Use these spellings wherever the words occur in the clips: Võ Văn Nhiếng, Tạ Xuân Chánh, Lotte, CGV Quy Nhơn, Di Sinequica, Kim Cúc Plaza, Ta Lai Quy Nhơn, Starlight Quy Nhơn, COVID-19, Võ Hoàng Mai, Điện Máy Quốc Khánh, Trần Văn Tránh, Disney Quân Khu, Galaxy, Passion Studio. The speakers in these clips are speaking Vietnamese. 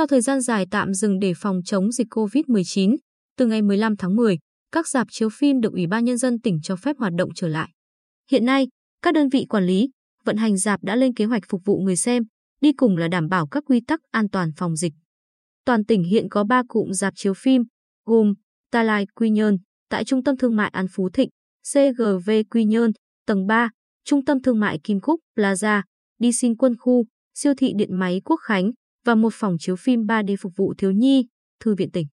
Sau thời gian dài tạm dừng để phòng chống dịch COVID-19, từ ngày 15 tháng 10, các rạp chiếu phim được Ủy ban Nhân dân tỉnh cho phép hoạt động trở lại. Hiện nay, các đơn vị quản lý, vận hành rạp đã lên kế hoạch phục vụ người xem, đi cùng là đảm bảo các quy tắc an toàn phòng dịch. Toàn tỉnh hiện có 3 cụm rạp chiếu phim, gồm Ta Lai Quy Nhơn tại Trung tâm Thương mại An Phú Thịnh, CGV Quy Nhơn, tầng 3, Trung tâm Thương mại Kim Cúc Plaza, Disney Quân Khu, siêu thị Điện Máy Quốc Khánh và một phòng chiếu phim 3D phục vụ thiếu nhi, Thư viện tỉnh.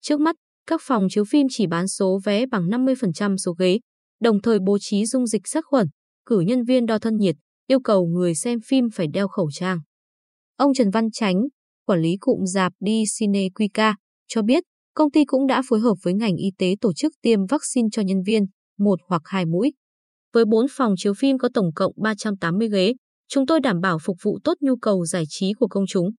Trước mắt, các phòng chiếu phim chỉ bán số vé bằng 50% số ghế, đồng thời bố trí dung dịch sát khuẩn, cử nhân viên đo thân nhiệt, yêu cầu người xem phim phải đeo khẩu trang. Ông Trần Văn Tránh, quản lý cụm rạp Di Sinequica, cho biết công ty cũng đã phối hợp với ngành y tế tổ chức tiêm vaccine cho nhân viên, 1 hoặc 2 mũi. Với 4 phòng chiếu phim có tổng cộng 380 ghế, chúng tôi đảm bảo phục vụ tốt nhu cầu giải trí của công chúng.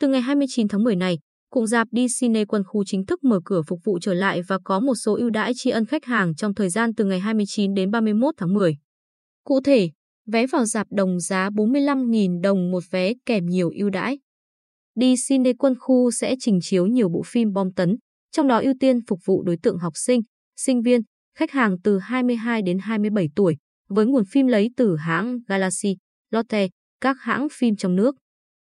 Từ ngày 29 tháng 10 này, cụm rạp Disney Quân Khu chính thức mở cửa phục vụ trở lại và có một số ưu đãi tri ân khách hàng trong thời gian từ ngày 29 đến 31 tháng 10. Cụ thể, vé vào rạp đồng giá 45.000 đồng một vé kèm nhiều ưu đãi. Disney Quân Khu sẽ trình chiếu nhiều bộ phim bom tấn, trong đó ưu tiên phục vụ đối tượng học sinh, sinh viên, khách hàng từ 22 đến 27 tuổi, với nguồn phim lấy từ hãng Galaxy, Lotte, các hãng phim trong nước.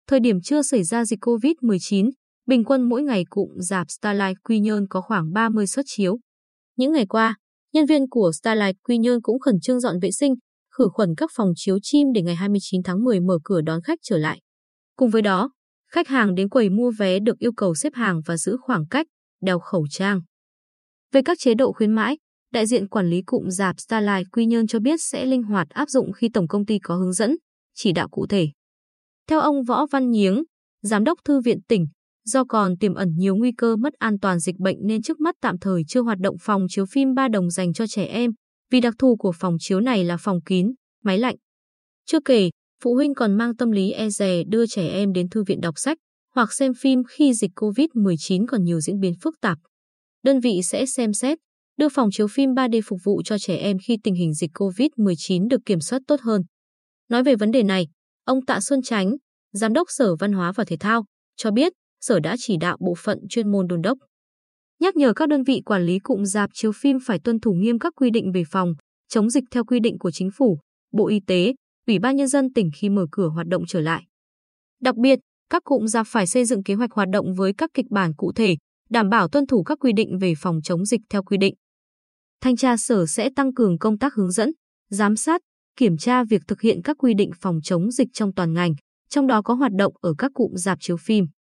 Thời điểm chưa xảy ra dịch COVID-19, bình quân mỗi ngày cụm rạp Starlight Quy Nhơn có khoảng 30 suất chiếu. Những ngày qua, nhân viên của Starlight Quy Nhơn cũng khẩn trương dọn vệ sinh, khử khuẩn các phòng chiếu phim để ngày 29 tháng 10 mở cửa đón khách trở lại. Cùng với đó, khách hàng đến quầy mua vé được yêu cầu xếp hàng và giữ khoảng cách, đeo khẩu trang. Về các chế độ khuyến mãi, đại diện quản lý cụm rạp Starlight Quy Nhơn cho biết sẽ linh hoạt áp dụng khi tổng công ty có hướng dẫn, chỉ đạo cụ thể. Theo ông Võ Văn Nhiếng, Giám đốc Thư viện tỉnh, do còn tiềm ẩn nhiều nguy cơ mất an toàn dịch bệnh nên trước mắt tạm thời chưa hoạt động phòng chiếu phim 3 đồng dành cho trẻ em, vì đặc thù của phòng chiếu này là phòng kín, máy lạnh. Chưa kể, phụ huynh còn mang tâm lý e dè đưa trẻ em đến thư viện đọc sách hoặc xem phim khi dịch COVID-19 còn nhiều diễn biến phức tạp. Đơn vị sẽ xem xét, đưa phòng chiếu phim 3D phục vụ cho trẻ em khi tình hình dịch COVID-19 được kiểm soát tốt hơn. Nói về vấn đề này, ông Tạ Xuân Chánh, Giám đốc Sở Văn hóa và Thể thao, cho biết Sở đã chỉ đạo bộ phận chuyên môn đôn đốc, nhắc nhở các đơn vị quản lý cụm rạp chiếu phim phải tuân thủ nghiêm các quy định về phòng chống dịch theo quy định của Chính phủ, Bộ Y tế, Ủy ban Nhân dân tỉnh khi mở cửa hoạt động trở lại. Đặc biệt, các cụm rạp phải xây dựng kế hoạch hoạt động với các kịch bản cụ thể, đảm bảo tuân thủ các quy định về phòng chống dịch theo quy định. Thanh tra Sở sẽ tăng cường công tác hướng dẫn, giám sát, kiểm tra việc thực hiện các quy định phòng chống dịch trong toàn ngành, trong đó có hoạt động ở các cụm rạp chiếu phim.